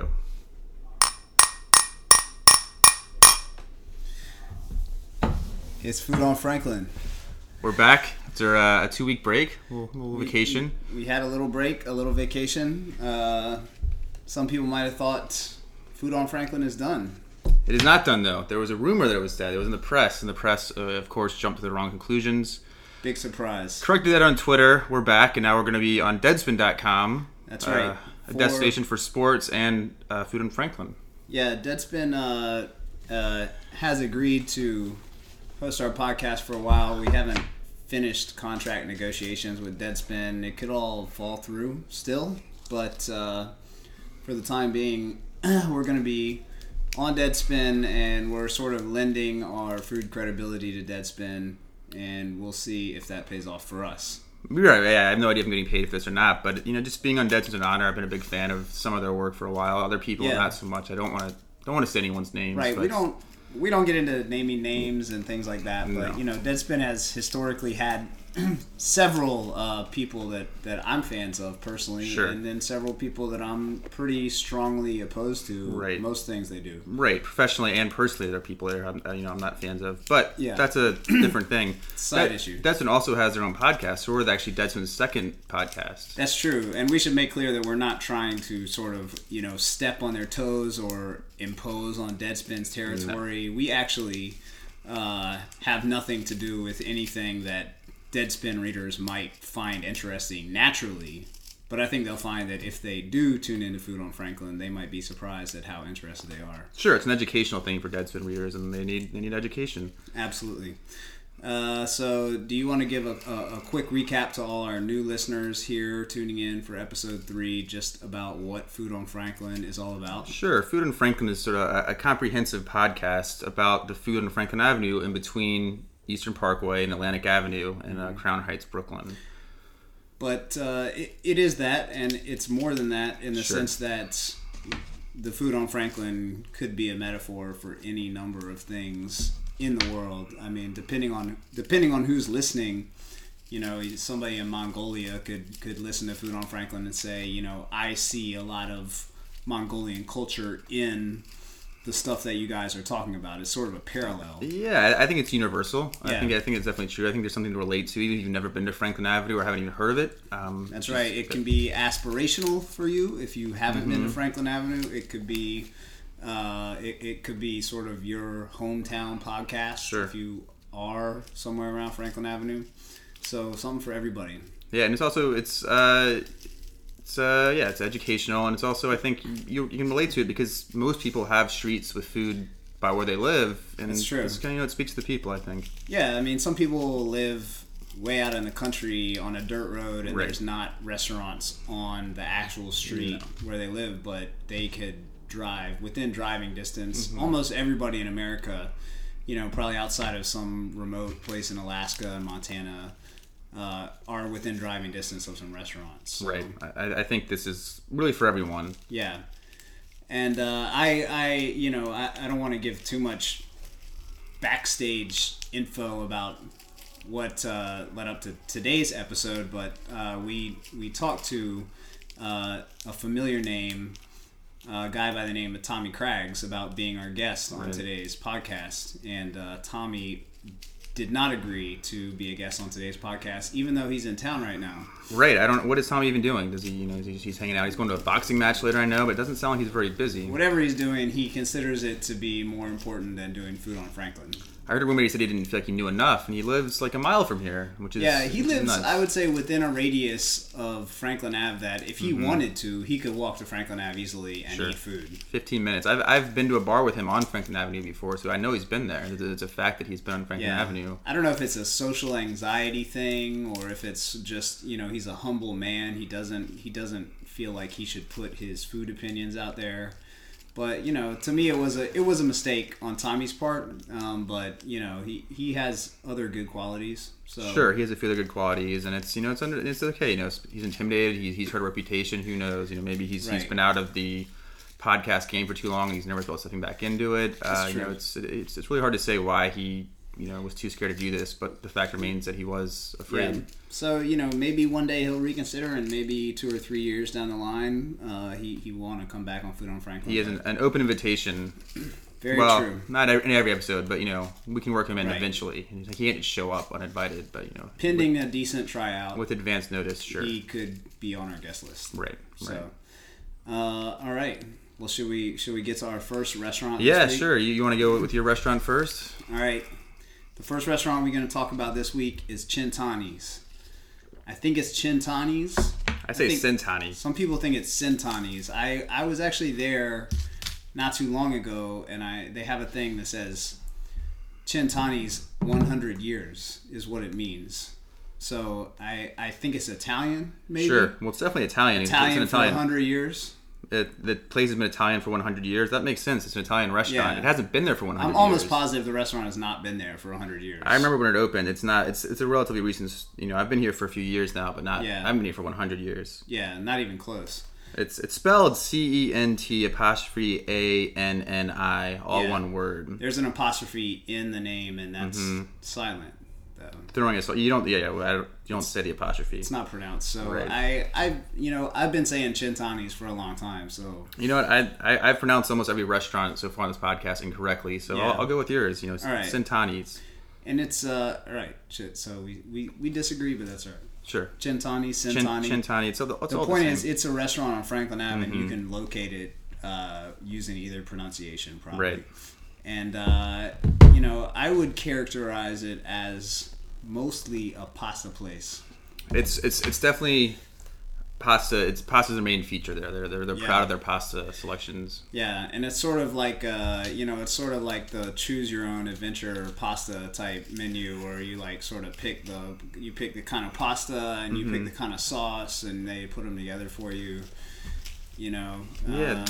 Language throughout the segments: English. go. It's Food on Franklin. We're back after a 2-week break, a little vacation. We had a little break, a little vacation. Some people might have thought Food on Franklin is done. It is not done, though. There was a rumor that it was dead. It was in the press, and the press, of course, jumped to the wrong conclusions. Big surprise. Corrected that on Twitter. We're back, and now we're going to be on Deadspin.com. That's right. A destination for sports and Food on Franklin. Yeah, Deadspin has agreed to host our podcast for a while. We haven't finished contract negotiations with Deadspin. It could all fall through still, but for the time being, we're going to be on Deadspin, and we're sort of lending our food credibility to Deadspin, and we'll see if that pays off for us. Right, yeah, I have no idea if I'm getting paid for this or not, but you know, just being on Deadspin's an honor. I've been a big fan of some of their work for a while. Other people, not so much. I don't want to say anyone's names. Right, but we don't get into naming names and things like that. But you know, Deadspin has historically had several people that I'm fans of personally, sure, and then several people that I'm pretty strongly opposed to, right, most things they do. Right, professionally and personally, there are people there I'm not fans of, but that's a different thing. Side issue. Deadspin also has their own podcast, so we're actually Deadspin's second podcast. That's true, and we should make clear that we're not trying to sort of step on their toes or impose on Deadspin's territory. No. We actually have nothing to do with anything that Deadspin readers might find interesting naturally, but I think they'll find that if they do tune into Food on Franklin, they might be surprised at how interested they are. Sure, it's an educational thing for Deadspin readers, and they need education. Absolutely. So do you want to give a quick recap to all our new listeners here tuning in for episode 3 just about what Food on Franklin is all about? Sure. Food on Franklin is sort of a comprehensive podcast about the food on Franklin Avenue in between Eastern Parkway and Atlantic Avenue in Crown Heights, Brooklyn. But it is that, and it's more than that in the sense that the food on Franklin could be a metaphor for any number of things in the world. I mean, depending on who's listening, somebody in Mongolia could listen to Food on Franklin and say, I see a lot of Mongolian culture in the stuff that you guys are talking about. Is sort of a parallel. Yeah, I think it's universal. Yeah. I think it's definitely true. I think there's something to relate to, even if you've never been to Franklin Avenue or haven't even heard of it. That's right. It can be aspirational for you if you haven't been to Franklin Avenue. It could be, it could be sort of your hometown podcast if you are somewhere around Franklin Avenue. So something for everybody. Yeah, and it's also it's educational, and it's also, I think, you can relate to it because most people have streets with food by where they live, and it's true. It's it speaks to the people, I think. Yeah, I mean, some people live way out in the country on a dirt road, and there's not restaurants on the actual street where they live, but they could drive within driving distance. Almost everybody in America, probably outside of some remote place in Alaska and Montana, are within driving distance of some restaurants. So. Right. I think this is really for everyone. Yeah. And I don't want to give too much backstage info about what led up to today's episode, but we talked to a familiar name, a guy by the name of Tommy Craggs, about being our guest on today's podcast. And Tommy did not agree to be a guest on today's podcast, even though he's in town right now. Right. I don't. What is Tommy even doing? Does he? He's hanging out. He's going to a boxing match later. I know, but it doesn't sound like he's very busy. Whatever he's doing, he considers it to be more important than doing Food on Franklin. I heard a roommate said he didn't feel like he knew enough, and he lives like a mile from here, which is he lives nuts. I would say within a radius of Franklin Ave that if he wanted to, he could walk to Franklin Ave easily and eat food. 15 minutes. I've been to a bar with him on Franklin Avenue before, so I know he's been there. It's a fact that he's been on Franklin Avenue. I don't know if it's a social anxiety thing or if it's just he's a humble man. He doesn't feel like he should put his food opinions out there. But to me, it was a mistake on Tommy's part. But he has other good qualities. So. Sure, he has a few other good qualities, and it's okay. He's intimidated. He's heard a reputation. Who knows? Maybe he's been out of the podcast game for too long, and he's never felt stepping back into it. It's really hard to say why he you know, was too scared to do this, but the fact remains that he was afraid. Yeah. So, you know, maybe one day he'll reconsider, and maybe 2 or 3 years down the line, he will want to come back on Food on Franklin. He has an open invitation. Very true. Not in every episode, but, you know, we can work him in eventually. And he can't just show up uninvited, but, you know. Pending a decent tryout. With advance notice, sure. He could be on our guest list. Right. So, all right. Well, should we get to our first restaurant? Yeah, sure. You want to go with your restaurant first? All right. The first restaurant we're going to talk about this week is Cent'anni's. I think it's Cent'anni's. I say Cent'anni. Some people think it's Cent'anni's. I was actually there not too long ago, and they have a thing that says Cent'anni's 100 years is what it means. So I think it's Italian, maybe? Sure. Well, it's definitely Italian. It's for 100 years. The place has been Italian for 100 years. That makes sense. It's an Italian restaurant. Yeah. It hasn't been there for 100 years. I'm almost positive the restaurant has not been there for 100 years. I remember when it opened. It's not. It's a relatively recent... You know, I've been here for a few years now, but not... Yeah. I've been here for 100 years. Yeah, not even close. It's spelled CENT'ANNI, all one word. There's an apostrophe in the name, and that's silent. Throwing us, you don't, say the apostrophe. It's not pronounced. So right. I've been saying Cent'anni's for a long time. So you know what, I've pronounced almost every restaurant so far on this podcast incorrectly. So yeah. I'll go with yours. You know, Cent'anni's, and it's all right. Shit. So we disagree, but that's all right. Sure. Cent'anni. So the point is, it's a restaurant on Franklin Avenue. Mm-hmm. You can locate it using either pronunciation, probably. Right. And you know, I would characterize it as mostly a pasta place. It's definitely pasta. It's pasta's the main feature there. They're proud of their pasta selections. Yeah, and it's sort of like the choose your own adventure pasta type menu, where you like sort of pick the kind of pasta and you pick the kind of sauce, and they put them together for you. You know. Yeah.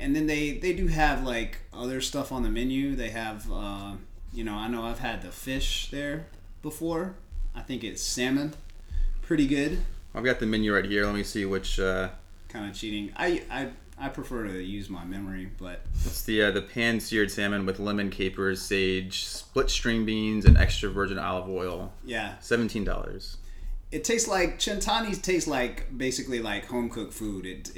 And then they do have like other stuff on the menu. They have I know I've had the fish there before. I think it's salmon, pretty good. I've got the menu right here. Let me see which. Kind of cheating. I prefer to use my memory, but it's the pan seared salmon with lemon, capers, sage, split string beans, and extra virgin olive oil. Yeah, $17. It tastes like Cent'anni's tastes like basically like home cooked food. It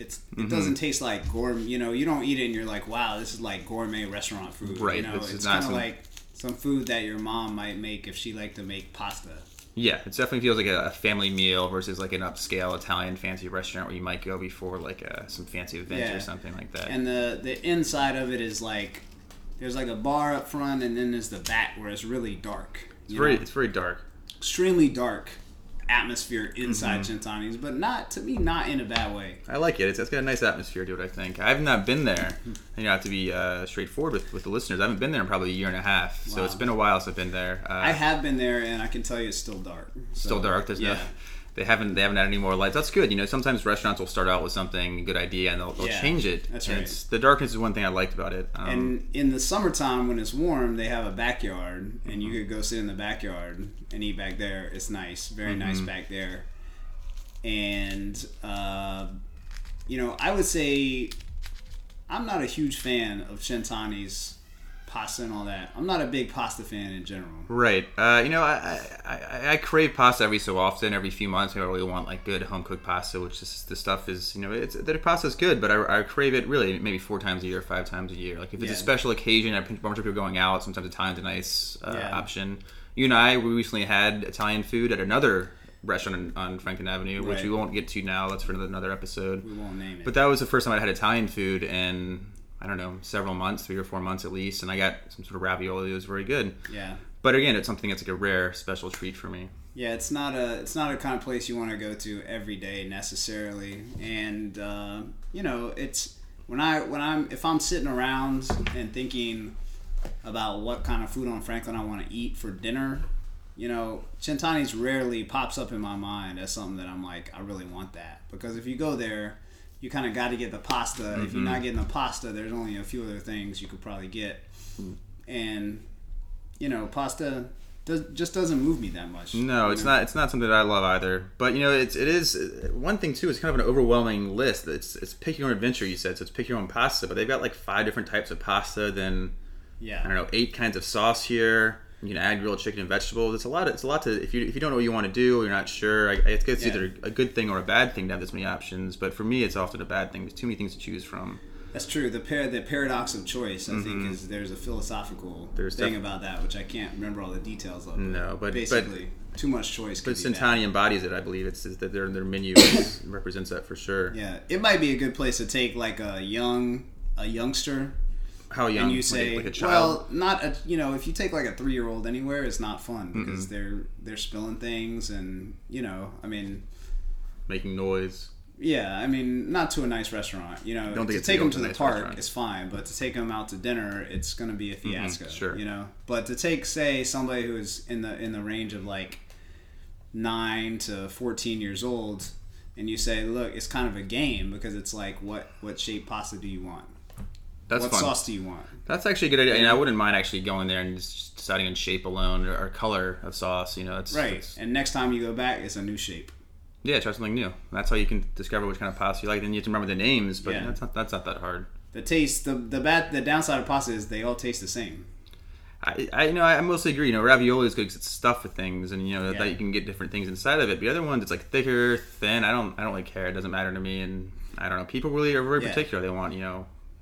doesn't taste like gourmet. You know, you don't eat it and you're like, wow, this is like gourmet restaurant food. Right. You know, it's kind of like some food that your mom might make if she liked to make pasta. Yeah, it definitely feels like a family meal versus like an upscale Italian fancy restaurant where you might go before like some fancy event or something like that. And the inside of it is like there's like a bar up front, and then there's the back where it's really dark. It's very dark. Extremely dark atmosphere inside Cent'anni's, but not in a bad way. I like it. It's got a nice atmosphere to it, I think. I've not been there. You know, I have to be straightforward with the listeners. I haven't been there in probably a year and a half, so it's been a while since I've been there. I have been there, and I can tell you it's still dark. There's no... They haven't had any more lights. That's good. You know, sometimes restaurants will start out with something, a good idea, and they'll change it. That's right. The darkness is one thing I liked about it. And in the summertime, when it's warm, they have a backyard, and you could go sit in the backyard and eat back there. It's nice. Very nice back there. And, I would say I'm not a huge fan of Cent'anni's pasta and all that. I'm not a big pasta fan in general. Right. I crave pasta every so often. Every few months, I really want like good home cooked pasta, which is the stuff is, you know, it's the pasta's good, but I crave it really maybe 4 times a year, 5 times a year. Like if it's a special occasion, a bunch of people going out. Sometimes Italian's a nice option. You and I, we recently had Italian food at another restaurant on Franklin Avenue, which we won't get to now. That's for another episode. We won't name it. But that was the first time I had Italian food and. I don't know, several months, 3 or 4 months at least, and I got some sort of ravioli that was very good. Yeah. But again, it's something that's like a rare, special treat for me. Yeah, it's not a kind of place you want to go to every day necessarily, and it's if I'm sitting around and thinking about what kind of food on Franklin I want to eat for dinner, you know, Cent'anni's rarely pops up in my mind as something that I'm like, I really want that, because if you go there. You kind of got to get the pasta. Mm-hmm. If you're not getting the pasta, there's only a few other things you could probably get. And, you know, pasta just doesn't move me that much. No, it's not something that I love either. But, you know, it is one thing, too, it's kind of an overwhelming list. It's pick your own adventure, you said, so it's pick your own pasta. But they've got like 5 different types of pasta, then, 8 kinds of sauce here. You can add grilled chicken and vegetables. It's a lot to if you don't know what you want to do, you're not sure. It's either a good thing or a bad thing to have this many options. But for me, it's often a bad thing. There's too many things to choose from. That's true. The paradox of choice, I think, is there's a philosophical thing about that, which I can't remember all the details of. No, but basically, too much choice. But Cent'anni embodies it, I believe. It's that their menu represents that for sure. Yeah, it might be a good place to take like a youngster. How young? And you say, like a child? Well, if you take like a 3-year-old anywhere, it's not fun because they're spilling things and making noise. Yeah, not to a nice restaurant. To take them to the park is fine, but to take them out to dinner, it's going to be a fiasco. Sure. But to take, say, somebody who is in the range of like 9 to 14 years old, and you say, look, it's kind of a game because it's like, what shape pasta do you want? That's what fun. Sauce do you want? That's actually a good idea. And I wouldn't mind actually going there and just deciding on shape alone or color of sauce. That's... And next time you go back, it's a new shape. Yeah, try something new. That's how you can discover which kind of pasta you like. Then you have to remember the names, but that's not that hard. The taste, the downside of pasta is they all taste the same. I mostly agree. Ravioli is good because it's stuffed with things, and that you can get different things inside of it. But the other ones, it's like thicker, thin. I don't really care. It doesn't matter to me, and I don't know. People really are very particular. They want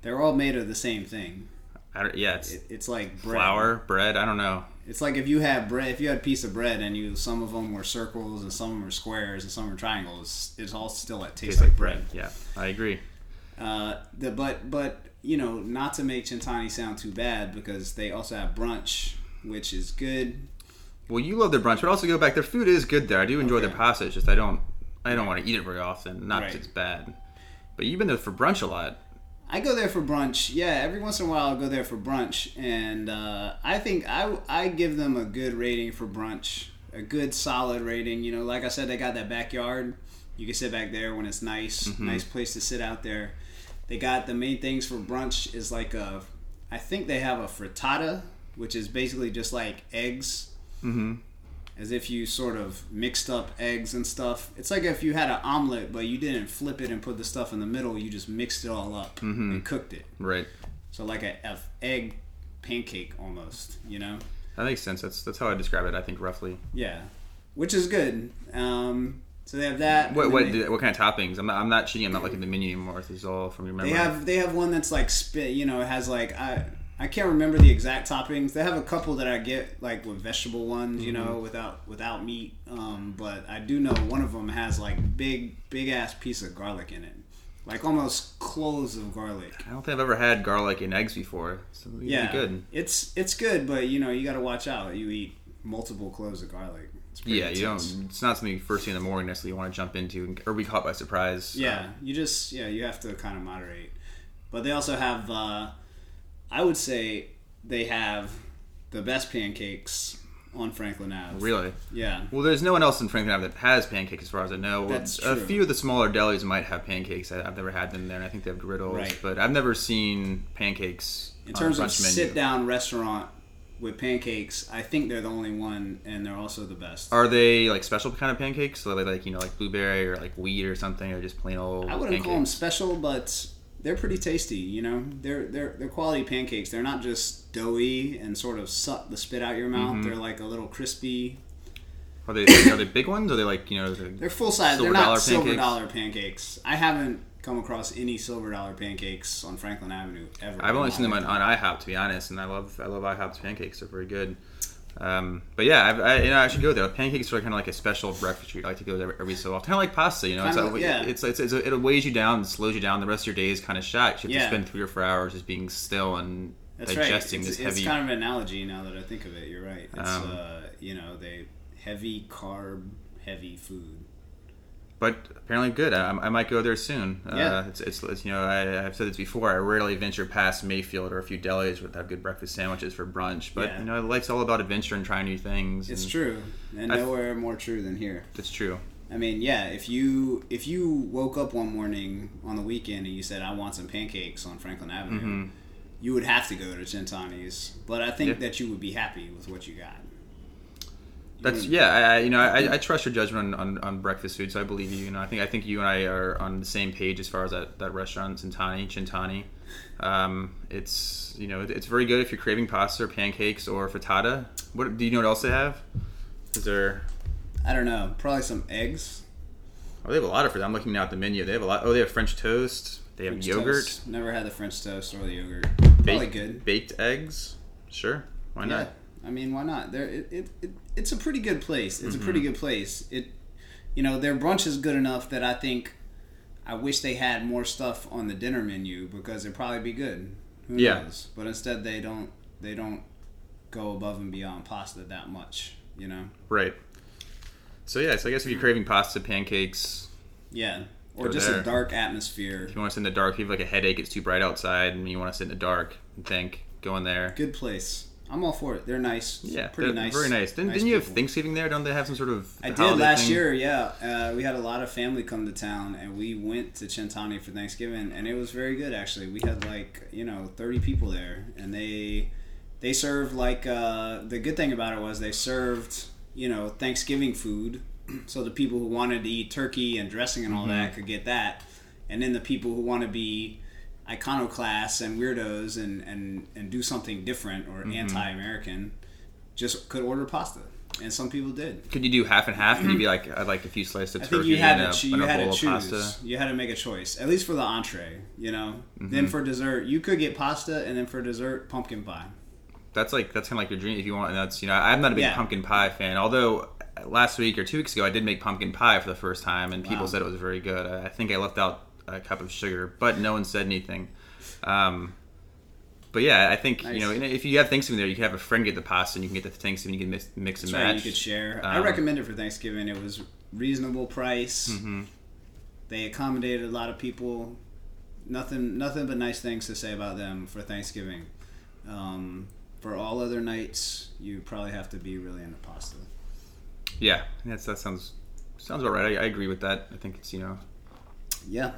They're all made of the same thing. It's like bread. Flour, bread, I don't know. It's like if you had a piece of bread and some of them were circles and some of them were squares and some were triangles, it's all still that tastes like bread. Yeah, I agree. But not to make Cent'anni sound too bad because they also have brunch, which is good. Well, you love their brunch, but also go back. Their food is good there. I do enjoy their pasta. It's just I don't want to eat it very often. Not that it's bad. But you've been there for brunch a lot. I go there for brunch. Yeah, every once in a while I'll go there for brunch. And I think I give them a good rating for brunch, a good solid rating. Like I said, they got that backyard. You can sit back there when it's nice. Nice place to sit out there. They got the main things for brunch is like I think they have a frittata, which is basically just like eggs. Mm-hmm. As if you sort of mixed up eggs and stuff. It's like if you had an omelet, but you didn't flip it and put the stuff in the middle. You just mixed it all up and cooked it. Right. So like an egg pancake almost, That makes sense. That's how I describe it, I think, roughly. Yeah. Which is good. So they have that. What kind of toppings? I'm not cheating. I'm not looking at the menu anymore. This is all from your memory. They have one that's like spit. It has like... I can't remember the exact toppings. They have a couple that I get, like, with vegetable ones, without meat. But I do know one of them has, like, big-ass piece of garlic in it. Like, almost cloves of garlic. I don't think I've ever had garlic in eggs before. So it'd be good. It's good, but, you got to watch out. You eat multiple cloves of garlic. It's intense. It's not something first thing in the morning necessarily you want to jump into or be caught by surprise. So. Yeah, you have to kind of moderate. But they also have... I would say they have the best pancakes on Franklin Ave. Really? Yeah. Well, there's no one else in Franklin Ave that has pancakes as far as I know. That's true. A few of the smaller delis might have pancakes. I've never had them there, and I think they have griddles. Right. But I've never seen pancakes in terms of sit-down restaurant with pancakes. I think they're the only one, and they're also the best. Are they like special kind of pancakes? So are they like, like blueberry or like wheat or something, or just plain old pancakes? I wouldn't call them special, but... They're pretty tasty, They're quality pancakes. They're not just doughy and sort of suck the spit out your mouth. They're like a little crispy. Are they big ones? Or are they like they're full size. They're not silver dollar pancakes. I haven't come across any silver dollar pancakes on Franklin Avenue ever. I've only seen them on IHOP, to be honest, and I love IHOP's pancakes. They're very good. But yeah, I should go there. Pancakes are kind of like a special breakfast treat. I like to go there every so often. Kind of like pasta, it weighs you down and slows you down. The rest of your day is kind of shot. You have to spend 3 or 4 hours just being still and digesting this heavy... It's kind of an analogy now that I think of it. You're right. It's, they heavy carb, heavy food. But apparently good. I might go there soon. Yeah. I've said this before. I rarely venture past Mayfield or a few delis that have good breakfast sandwiches for brunch. But life's all about adventure and trying new things. It's true, and nowhere more true than here. It's true. If you woke up one morning on the weekend and you said, "I want some pancakes on Franklin Avenue," you would have to go to Cent'anni's. But I think that you would be happy with what you got. That's I trust your judgment on breakfast food, so I believe you. You know, I think you and I are on the same page as far as that restaurant, Cent'anni. It's it's very good if you're craving pasta or pancakes or frittata. What do you know? What else they have? Is there? I don't know. Probably some eggs. Oh, they have a lot of frittata. I'm looking now at the menu. They have a lot. Oh, they have French toast. They have yogurt. Toast. Never had the French toast or the yogurt. Probably good. Baked eggs. Sure. Why not? I mean, why not? It's a pretty good place. It's a pretty good place. Their brunch is good enough that I think I wish they had more stuff on the dinner menu because it'd probably be good. Who knows? But instead, they don't go above and beyond pasta that much. Right. So I guess if you're craving pasta, pancakes, or just there. A dark atmosphere. If you want to sit in the dark, if you have like a headache, it's too bright outside, and you want to sit in the dark and think, go in there. Good place. I'm all for it. They're nice. Yeah, pretty nice. Very nice. Didn't you have Thanksgiving there? Don't they have some sort of holiday thing? I did last year, yeah. We had a lot of family come to town, and we went to Cent'anni for Thanksgiving, and it was very good, actually. We had, 30 people there, and they served, the good thing about it was they served, Thanksgiving food, so the people who wanted to eat turkey and dressing and all that could get that, and then the people who want to be iconoclasts and weirdos and do something different or anti-American just could order pasta, and some people did. Could you do half and half? Could you be like, I'd like a few slices of turkey and a bowl of pasta? You had to make a choice, at least for the entree, Then for dessert, you could get pasta, and then for dessert, pumpkin pie. That's kind of like your dream if you want. And that's I'm not a big pumpkin pie fan, although last week or 2 weeks ago I did make pumpkin pie for the first time, and people said it was very good. I think I left out a cup of sugar, but no one said anything. But yeah, I think nice. If you have Thanksgiving there, you can have a friend get the pasta, and you can get the Thanksgiving, you can mix and match. You could share. I recommend it for Thanksgiving. It was reasonable price. They accommodated a lot of people. Nothing but nice things to say about them for Thanksgiving. For all other nights, you probably have to be really into pasta. Yeah, that sounds about right. I agree with that. I think it's Yeah.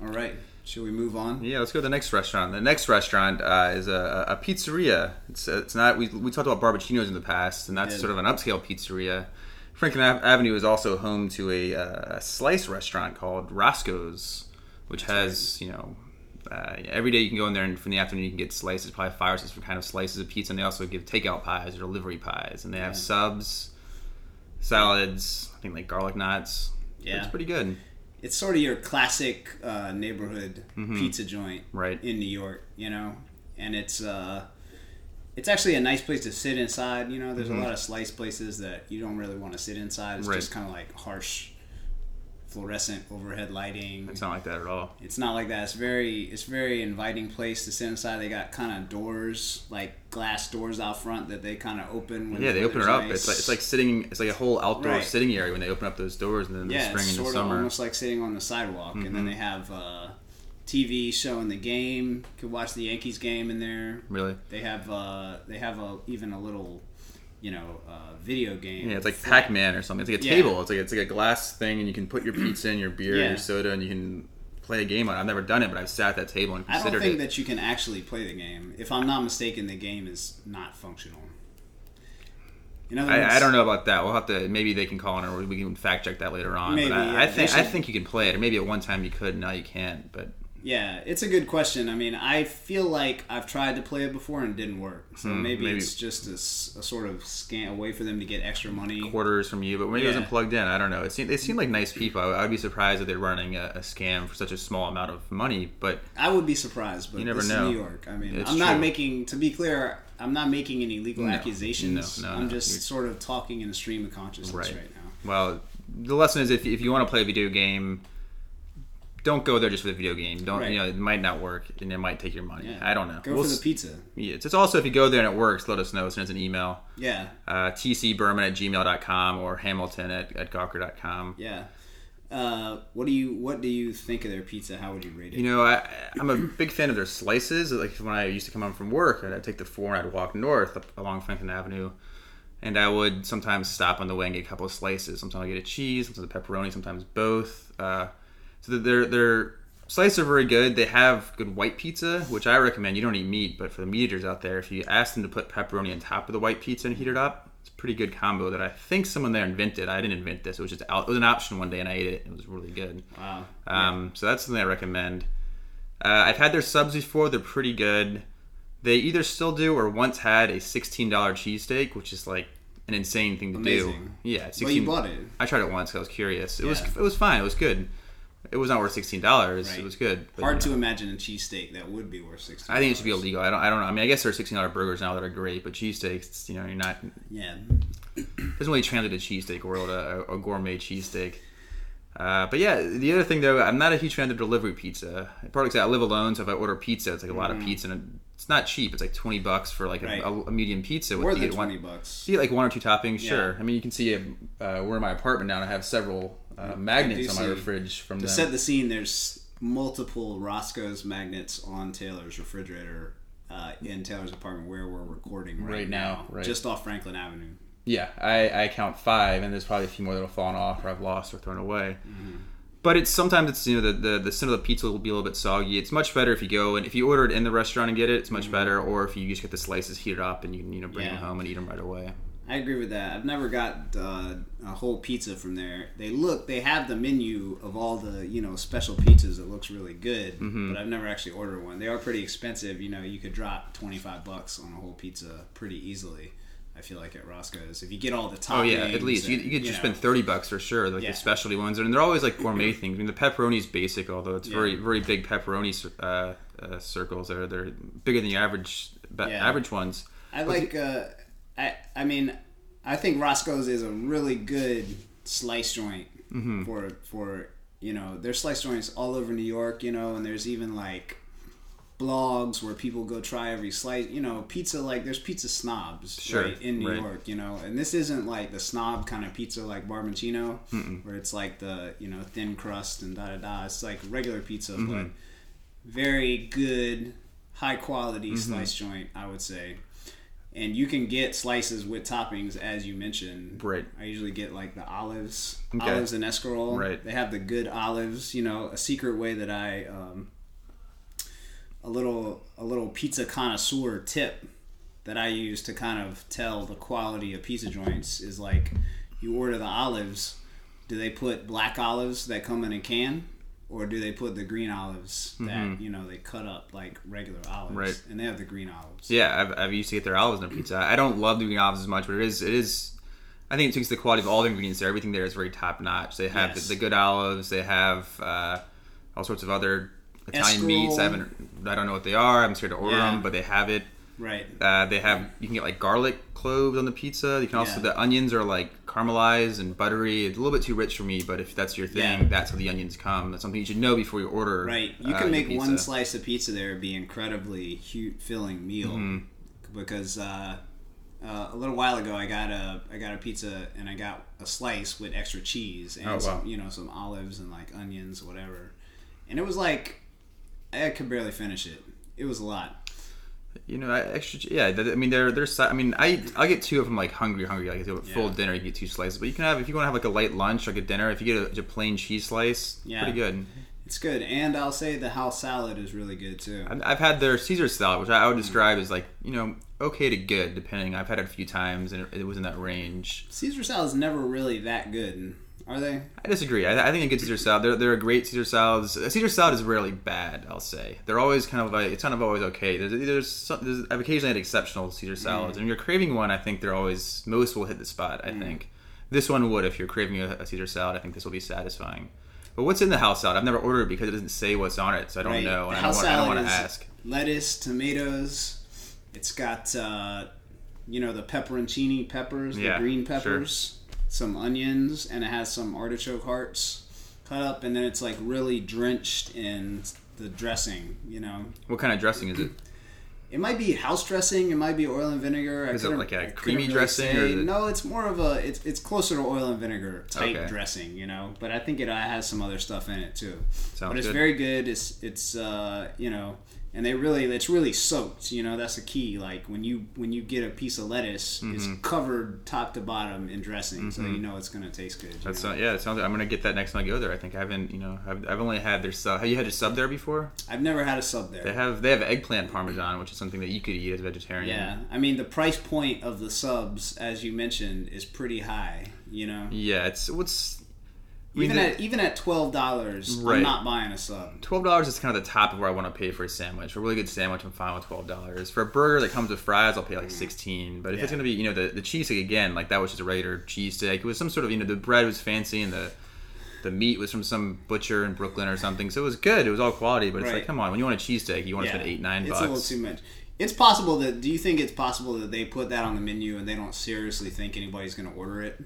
All right. Should we move on? Yeah, let's go to the next restaurant. The next restaurant is a pizzeria. It's not. We talked about Barbacinos in the past, and that's sort of an upscale pizzeria. Franklin Avenue is also home to a slice restaurant called Roscoe's, which has every day you can go in there, and from the afternoon you can get slices, probably 5 or 6 kind of slices of pizza, and they also give takeout pies or delivery pies, and they have subs, salads, I think like garlic knots. Yeah, it's pretty good. It's sort of your classic neighborhood pizza joint in New York, and it's actually a nice place to sit inside. There's a lot of slice places that you don't really want to sit inside. It's just kind of like harsh, fluorescent overhead lighting. It's not like that at all. It's not like that. It's very inviting place to sit inside. They got kind of doors, like glass doors out front that they kind of open. When they open it up. Nice. It's like sitting. It's like a whole outdoor sitting area when they open up those doors, and then the spring and the summer. Yeah, it's sort of almost like sitting on the sidewalk, and then they have TV showing the game. You could watch the Yankees game in there. Really? They have even a little. Video game. Yeah, it's like Pac-Man or something. It's like a table. It's like a glass thing, and you can put your pizza and your beer and your soda, and you can play a game on it. I've never done it, but I've sat at that table and considered it. I don't think that you can actually play the game. If I'm not mistaken, the game is not functional. I don't know about that. We'll have to. Maybe they can call in, or we can fact check that later on. Maybe, but I think you can play it, or maybe at one time you could, and now you can't. But yeah, it's a good question. I mean, I feel like I've tried to play it before and it didn't work. So maybe it's just a sort of scam, a way for them to get extra money. Quarters from you, but maybe it wasn't plugged in. I don't know. They seem like nice people. I'd be surprised if they're running a scam for such a small amount of money. But I would be surprised, but you never know. New York. I mean, I'm not making any legal accusations. No, I'm just sort of talking in a stream of consciousness right now. Well, the lesson is if you want to play a video game, don't go there just for the video game. Don't it might not work, and it might take your money. Yeah. I don't know. Go for the pizza. Yeah, it's also if you go there and it works, let us know. Send us an email. Yeah. tcberman@gmail.com or hamilton@gawker.com. Yeah. What do you think of their pizza? How would you rate it? I'm a big fan of their slices. Like when I used to come home from work, I'd take the 4 and I'd walk north up along Franklin Avenue. And I would sometimes stop on the way and get a couple of slices. Sometimes I'd get a cheese, sometimes a pepperoni, sometimes both. So their slices are very good. They have good white pizza, which I recommend. You don't eat meat, but for the meat eaters out there, if you ask them to put pepperoni on top of the white pizza and heat it up, it's pretty good combo that I think someone there invented. I didn't invent this. It was just it was an option one day, and I ate it. It was really good. Wow. So that's something I recommend. I've had their subs before. They're pretty good. They either still do or once had a $16 cheesesteak, which is like an insane thing to do. Yeah, $16. Well, you bought it. I tried it once because I was curious. It was fine. It was good. It was not worth $16. Right. It was good. But hard to imagine a cheesesteak that would be worth $16. I think it should be illegal. I don't know. I mean, I guess there are $16 burgers now that are great, but cheesesteaks, you know, you're not. Yeah. Doesn't really translate to cheesesteak world, a gourmet cheesesteak. But yeah, the other thing though, I'm not a huge fan of delivery pizza. Partly because I live alone, so if I order pizza, it's like a lot of pizza, and it's not cheap. It's like $20 for like a medium pizza. More than $20. See, like one or two toppings, yeah. Sure. I mean, you can see we're in my apartment now, and I have several magnets on my fridge from them. To set the scene, there's multiple Roscoe's magnets on Taylor's refrigerator in Taylor's apartment where we're recording right now. Right. Just off Franklin Avenue. Yeah, I count 5, and there's probably a few more that'll fallen off or I've lost or thrown away. Mm-hmm. But sometimes it's you know the center of the pizza will be a little bit soggy. It's much better if you go and if you order it in the restaurant and get it, it's much better. Or if you just get the slices heated up and you can bring them home and eat them right away. I agree with that. I've never got a whole pizza from there. They have the menu of all the special pizzas that looks really good, but I've never actually ordered one. They are pretty expensive. You could drop $25 on a whole pizza pretty easily. I feel like at Roscoe's, if you get all the toppings. Oh yeah, at least and, you could just spend $30 for sure. Like the specialty ones, and they're always like gourmet things. I mean, the pepperoni is basic, although it's very very big pepperoni circles. They're bigger than the average ones. I think Roscoe's is a really good slice joint for there's slice joints all over New York, and there's even like blogs where people go try every slice, pizza, like there's pizza snobs in New York, and this isn't like the snob kind of pizza like Barbacinos where it's like the, thin crust and da-da-da. It's like regular pizza, but very good, high quality slice joint, I would say. And you can get slices with toppings, as you mentioned. Right. I usually get like the olives and escarole. Right. They have the good olives. A secret way that I, a little pizza connoisseur tip that I use to kind of tell the quality of pizza joints is like, you order the olives, do they put black olives that come in a can? Or do they put the green olives that, they cut up like regular olives? Right. And they have the green olives. Yeah, I've used to get their olives in their pizza. I don't love the green olives as much, but it is I think it takes the quality of all the ingredients there. Everything there is very top-notch. They have the good olives. They have all sorts of other Italian meats. I don't know what they are. I'm scared to order them, but they have it. Right. You can get like garlic cloves on the pizza. You can also the onions are like caramelized and buttery. It's a little bit too rich for me, but if that's your thing, that's how the onions come. That's something you should know before you order. Right. You can make one slice of pizza there be incredibly filling meal because a little while ago I got a pizza and I got a slice with extra cheese and some olives and like onions or whatever, and it was like I could barely finish it. It was a lot. I get two if I'm like hungry. I get a full dinner, you get 2 slices. But you can have, if you want to have like a light lunch, like a dinner, if you get a plain cheese slice, pretty good. It's good. And I'll say the house salad is really good too. I've had their Caesar salad, which I would describe as like, okay to good, depending. I've had it a few times and it was in that range. Caesar salad is never really that good. Are they? I disagree. I think a good Caesar salad. There are great Caesar salads. A Caesar salad is rarely bad, I'll say. They're always kind of like, it's kind of always okay. I've occasionally had exceptional Caesar salads. And if you're craving one, I think they're always, most will hit the spot, I think. This one would. If you're craving a Caesar salad, I think this will be satisfying. But what's in the house salad? I've never ordered it because it doesn't say what's on it, so I don't know. And I don't want to ask. Lettuce, tomatoes. It's got, the pepperoncini peppers, the green peppers. Sure. Some onions, and it has some artichoke hearts cut up, and then it's like really drenched in the dressing, What kind of dressing is it? It might be house dressing, it might be oil and vinegar. Is it like a creamy dressing? No, it's more of a, it's closer to oil and vinegar type dressing, But I think it has some other stuff in it too. Sounds good. But it's very good. It's And they really, it's really soaked, you know, that's the key. Like when you get a piece of lettuce, mm-hmm. it's covered top to bottom in dressing, mm-hmm. so you know it's gonna taste good. That's not, yeah, it sounds. Like I'm gonna get that next time I go there. I think I haven't, you know, I've only had their sub. Have you had a sub there before? I've never had a sub there. They have eggplant parmesan, which is something that you could eat as a vegetarian. Yeah, I mean the price point of the subs, as you mentioned, is pretty high. You know. Yeah, it's what's. Even at $12, right. I'm not buying a sub. $12 is kind of the top of where I want to pay for a sandwich. For a really good sandwich, I'm fine with $12. For a burger that comes with fries, I'll pay like $16. But if it's gonna be, you know, the cheesesteak again, like that was just a regular cheesesteak. It was some sort of, you know, the bread was fancy and the meat was from some butcher in Brooklyn or something. So it was good. It was all quality. But it's like, come on, when you want a cheesesteak, you want to spend $8-9. It's a little too much. It's possible that. Do you think it's possible that they put that on the menu and they don't seriously think anybody's gonna order it?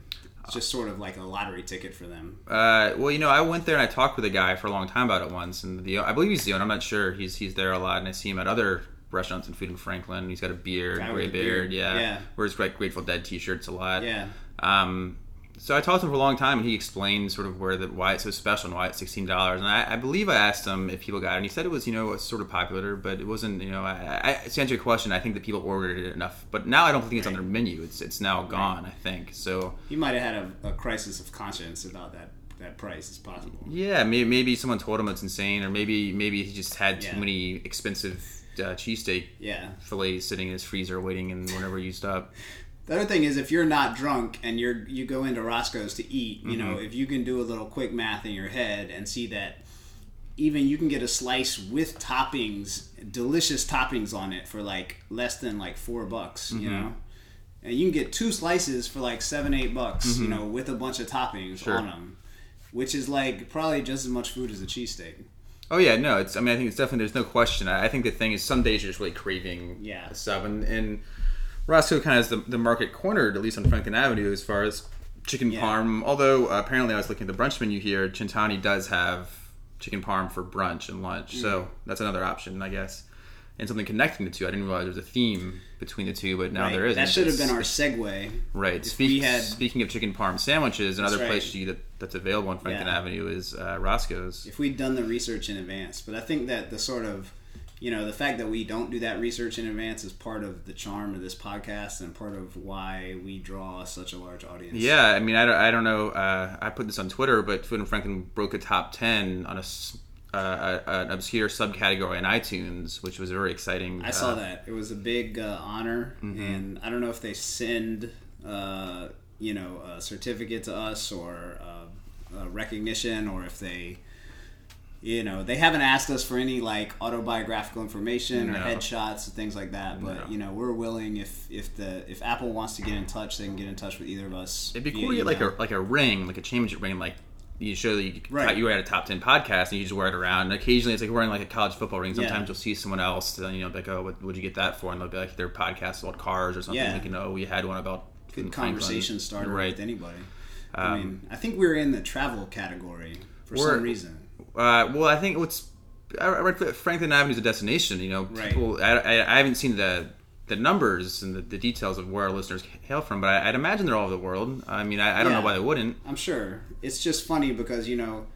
It's just sort of like a lottery ticket for them. Well, you know, I went there and I talked with a guy for a long time about it once, and I believe he's the owner. I'm not sure. He's there a lot, and I see him at other restaurants and food in Franklin. He's got a beard, gray beard, yeah. Wears like Grateful Dead T-shirts a lot, yeah. So I talked to him for a long time, and he explained sort of why it's so special and why it's $16. And I believe I asked him if people got it, and he said it was, you know, sort of popular, but it wasn't. You know, to answer your question, I think that people ordered it enough, but now I don't think it's on their menu. It's now gone, I think. So you might have had a crisis of conscience about that price. It's possible. Yeah, maybe someone told him it's insane, or maybe he just had too many expensive cheesesteak fillets sitting in his freezer waiting, and whenever you stop. The other thing is, if you're not drunk and you go into Roscoe's to eat, you know, if you can do a little quick math in your head and see that even you can get a slice with toppings, delicious toppings on it for like less than like $4, you know, and you can get two slices for like $7-8, you know, with a bunch of toppings on them, which is like probably just as much food as a cheesesteak. Oh yeah, no, it's. I mean, I think it's definitely. There's no question. I think the thing is, some days you're just really craving a sub and Roscoe kind of has the market cornered, at least on Franklin Avenue, as far as chicken parm. Although, apparently I was looking at the brunch menu here. Cent'anni does have chicken parm for brunch and lunch. So that's another option, I guess. And something connecting the two. I didn't realize there was a theme between the two, but now there is. That should have been our segue. Right. Speaking of chicken parm sandwiches, another place that's available on Franklin Avenue is Roscoe's. If we'd done the research in advance. But I think that the sort of... You know, the fact that we don't do that research in advance is part of the charm of this podcast and part of why we draw such a large audience. Yeah, I mean, I don't know. I put this on Twitter, but Food and Franklin broke a top 10 on an obscure subcategory on iTunes, which was very exciting. I saw that. It was a big honor, and I don't know if they send, you know, a certificate to us or a recognition or if they... You know, they haven't asked us for any, like, autobiographical information or headshots or things like that. But, you know, we're willing, if Apple wants to get in touch, they can get in touch with either of us. It'd be cool to get, like a ring, like a championship ring, like, you show that you were at a top 10 podcast and you just wear it around. And occasionally it's like wearing, like, a college football ring. Sometimes you'll see someone else, and, you know, like, oh, what would you get that for? And they'll be like, their podcast about cars or something. Like, you know, we had one about... Good conversation starter with anybody. I mean, I think we're in the travel category for some reason. Well, I think Franklin Avenue is a destination. You know, people. I haven't seen the numbers and the details of where our listeners hail from, but I'd imagine they're all over the world. I mean, I don't know why they wouldn't. I'm sure. It's just funny because, you know,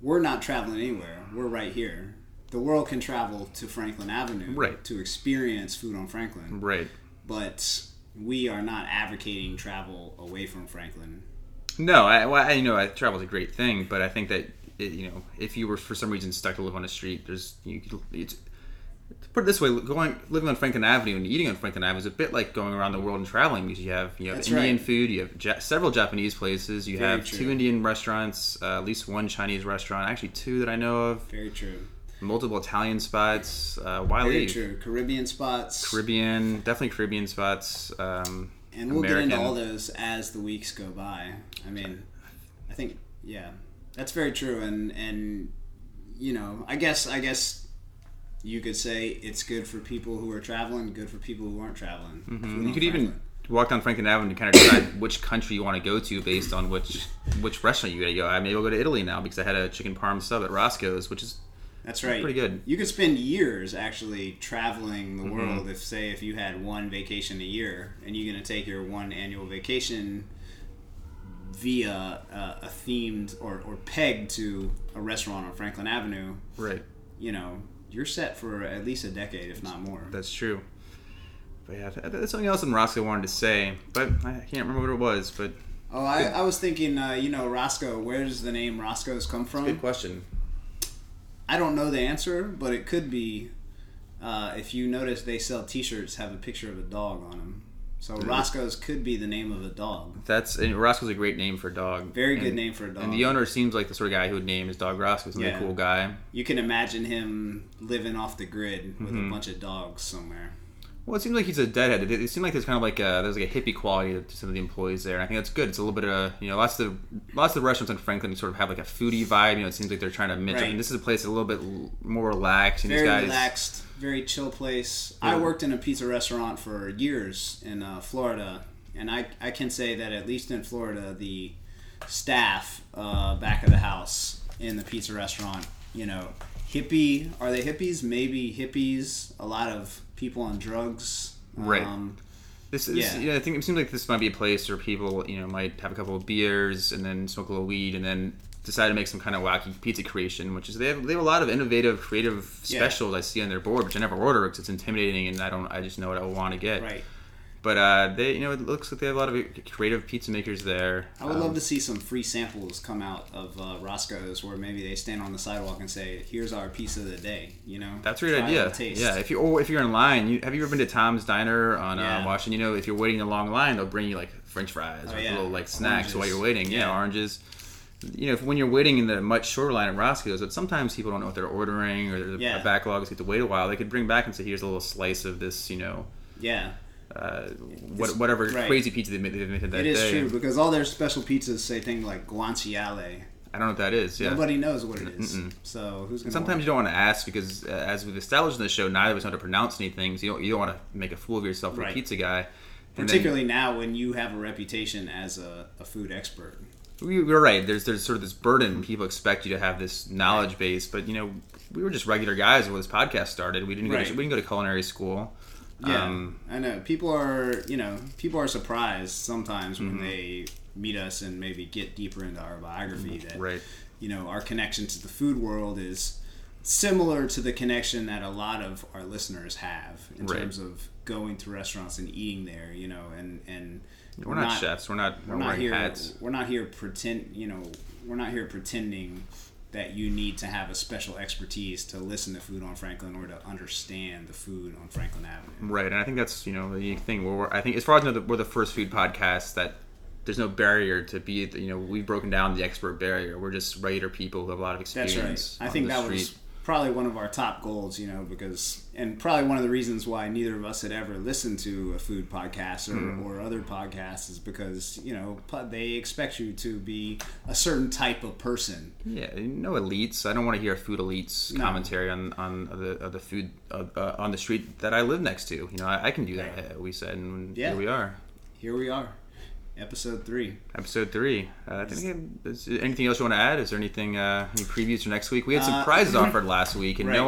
we're not traveling anywhere. We're right here. The world can travel to Franklin Avenue to experience food on Franklin. Right. But we are not advocating travel away from Franklin. No, travel's a great thing, but I think that. You know, if you were for some reason stuck to live on a street, to put it this way, living on Franklin Avenue and eating on Franklin Avenue is a bit like going around the world and traveling because you have Indian food, you have several Japanese places, you have two Indian restaurants, at least one Chinese restaurant, actually two that I know of. Very true. Multiple Italian spots. Why leave? Very true. Caribbean spots. And we'll get into all those as the weeks go by. I mean, I think that's very true, and you know, I guess you could say it's good for people who are traveling, good for people who aren't traveling. Mm-hmm. You could even walk down Franklin Avenue and kind of decide which country you want to go to based on which restaurant you got to go. I mean, I'll go to Italy now because I had a chicken parm sub at Roscoe's, which is pretty good. You could spend years actually traveling the world if you had one vacation a year, and you're going to take your one annual vacation via a themed or pegged to a restaurant on Franklin Avenue. Right. You know, you're set for at least a decade, if not more. That's true. But yeah, that's something else in Roscoe wanted to say, but I can't remember what it was. But oh, I was thinking, Roscoe. Where does the name Roscoe's come from? That's a good question. I don't know the answer, but it could be. If you notice, they sell T-shirts have a picture of a dog on them. So Roscoe's could be the name of a dog. Roscoe's a great name for a dog. Very good name for a dog. And the owner seems like the sort of guy who would name his dog Roscoe. He's a cool guy. You can imagine him living off the grid with a bunch of dogs somewhere. Well, it seems like he's a deadhead. It seemed like there's kind of like a hippie quality to some of the employees there. And I think that's good. It's a little bit of lots of restaurants in Franklin sort of have like a foodie vibe. You know, it seems like they're trying to mix. Right. I mean, this is a place that's a little bit more relaxed. And relaxed. Very chill place. Yeah. I worked in a pizza restaurant for years in Florida, and I can say that at least in Florida, the staff back of the house in the pizza restaurant, hippie. Are they hippies? Maybe hippies. A lot of people on drugs. Right. I think it seems like this might be a place where people might have a couple of beers and then smoke a little weed and then decide to make some kind of wacky pizza creation, which is they have a lot of innovative, creative specials I see on their board, which I never order because it's intimidating and I just know what I want to get. Right. But they, it looks like they have a lot of creative pizza makers there. I would love to see some free samples come out of Roscoe's, where maybe they stand on the sidewalk and say, "Here's our pizza of the day." That's a great idea. Taste. Yeah, if you're in line, have you ever been to Tom's Diner on Washington? If you're waiting in a long line, they'll bring you like French fries or little like snacks oranges. While you're waiting. Yeah, oranges. When you're waiting in the much shorter line at Roscoe's, but sometimes people don't know what they're ordering, or there's a backlog, so you have to wait a while. They could bring back and say, "Here's a little slice of this," whatever crazy pizza they made that day. It is true, because all their special pizzas say things like guanciale. I don't know what that is. Yeah. Nobody knows what it is. Mm-mm. So who's going to? Sometimes you don't want to ask because, as we've established in the show, neither of us know how to pronounce anything. So you don't want to make a fool of yourself for a pizza guy. And particularly now when you have a reputation as a food expert. You're right. There's sort of this burden. People expect you to have this knowledge base, but we were just regular guys when this podcast started. We didn't go to culinary school. Yeah, I know. People are surprised sometimes when they meet us and maybe get deeper into our biography that our connection to the food world is similar to the connection that a lot of our listeners have in terms of going to restaurants and eating there. And we're not chefs. We're not wearing hats. We're not here pretending that you need to have a special expertise to listen to food on Franklin or to understand the food on Franklin Avenue. Right, and I think that's the unique thing. I think as far as I know, we're the first food podcast that there's no barrier to be. We've broken down the expert barrier. We're just regular people who have a lot of experience. That's right. I think that was probably one of our top goals. Because probably one of the reasons why neither of us had ever listened to a food podcast or other podcasts is because they expect you to be a certain type of person. Yeah, no elites. I don't want to hear food elites commentary on the food on the street that I live next to. I can do that. Right. We said, and here we are. Episode 3. Is there anything else you want to add? Is there any previews for next week? We had some prizes offered last week, and no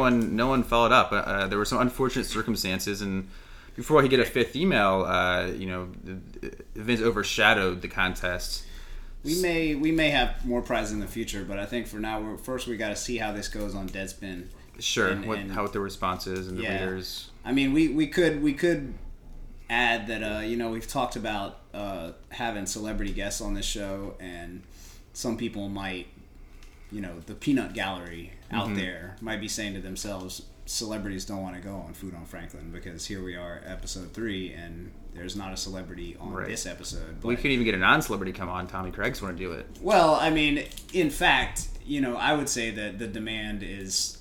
one followed up. There were some unfortunate circumstances, and before I could get a fifth email, events overshadowed the contest. We may have more prizes in the future, but I think for now, we got to see how this goes on Deadspin. Sure, what the response is and the readers. I mean, we could add that we've talked about having celebrity guests on this show, and some people might, the peanut gallery out there might be saying to themselves, celebrities don't want to go on Food on Franklin because here we are, episode 3, and there's not a celebrity on this episode. But we could even get a non-celebrity come on. Tommy Craggs want to do it. Well, I mean, in fact, I would say that the demand is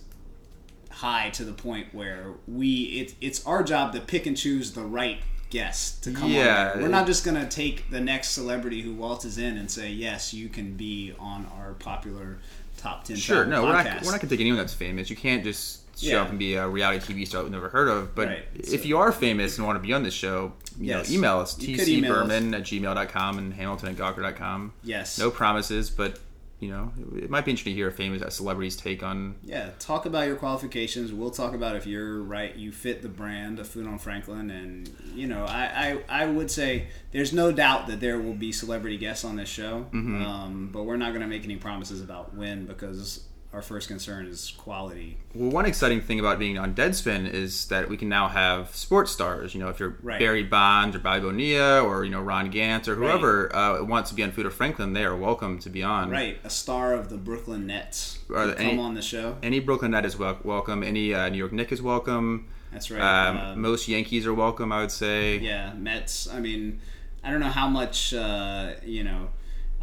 high to the point where it's our job to pick and choose the right guest to come on. We're not just going to take the next celebrity who waltzes in and say, yes, you can be on our popular top 10 podcast. Sure, no, we're not going to take anyone that's famous. You can't just show up and be a reality TV star we've never heard of. But if you are famous and want to be on this show, email us, tcberman@gmail.com and hamilton@gawker.com. Yes. No promises, but it might be interesting to hear a celebrity's take on. Yeah, talk about your qualifications. We'll talk about if you're right, you fit the brand of Food on Franklin. And, I would say there's no doubt that there will be celebrity guests on this show. But we're not going to make any promises about when, because our first concern is quality. Well, one exciting thing about being on Deadspin is that we can now have sports stars. You know, if you're right. Barry Bonds or Bobby Bonilla or, you know, Ron Gantz or whoever right. Wants to be on Food of Franklin, they are welcome to be on. Right. A star of the Brooklyn Nets can come on the show. Any Brooklyn Net is welcome. Any New York Knick is welcome. That's right. Most Yankees are welcome, I would say. Yeah, Mets. I mean, I don't know how much, you know.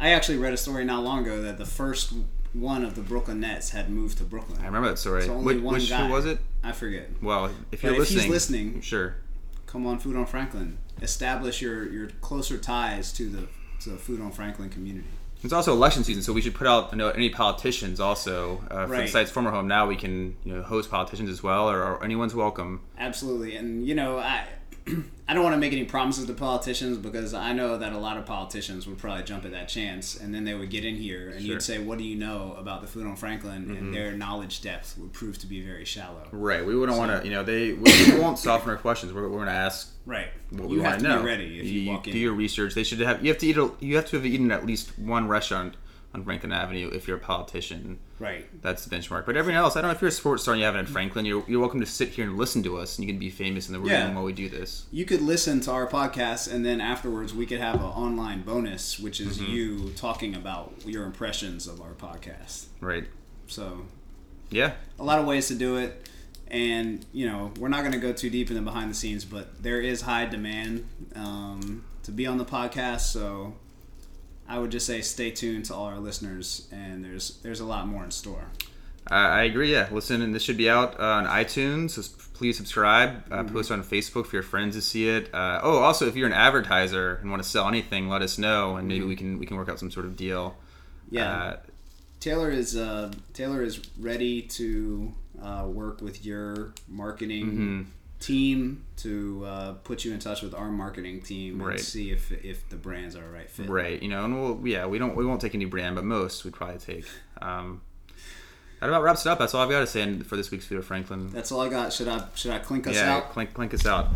I actually read a story not long ago that the first one of the Brooklyn Nets had moved to Brooklyn. I remember that story. So only one guy. Who was it? I forget. Well, if he's listening, sure. Come on, Food on Franklin. Establish your closer ties to the Food on Franklin community. It's also election season, so we should put out any politicians also for the site's former home. Now we can host politicians as well, or anyone's welcome. Absolutely, and I don't want to make any promises to politicians because I know that a lot of politicians would probably jump at that chance, and then they would get in here, and you'd say, what do you know about the Food on Franklin? Mm-hmm. And their knowledge depth would prove to be very shallow. Right. We wouldn't want to, we won't soften our questions. We're going to ask what we want to know. You have to be ready if you walk in. Do your research. They should have, you have to have eaten at least one restaurant on Franklin Avenue if you're a politician. Right. That's the benchmark. But everyone else, I don't know if you're a sports star and you haven't had Franklin, you're welcome to sit here and listen to us, and you can be famous in the room while we do this. You could listen to our podcast, and then afterwards we could have an online bonus, which is you talking about your impressions of our podcast. Right. So, yeah. A lot of ways to do it. And, we're not going to go too deep in the behind the scenes, but there is high demand to be on the podcast, so I would just say stay tuned to all our listeners, and there's a lot more in store. I agree, yeah. Listen, and this should be out on iTunes, so please subscribe. Post on Facebook for your friends to see it. Also, if you're an advertiser and want to sell anything, let us know, and maybe we can work out some sort of deal. Yeah. Taylor is ready to work with your marketing team to put you in touch with our marketing team and see if the brands are a right fit. Right, and we won't take any brand, but most we'd probably take. That about wraps it up. That's all I've got to say for this week's Food of Franklin. That's all I got. Should I clink us out? Yeah, clink us out.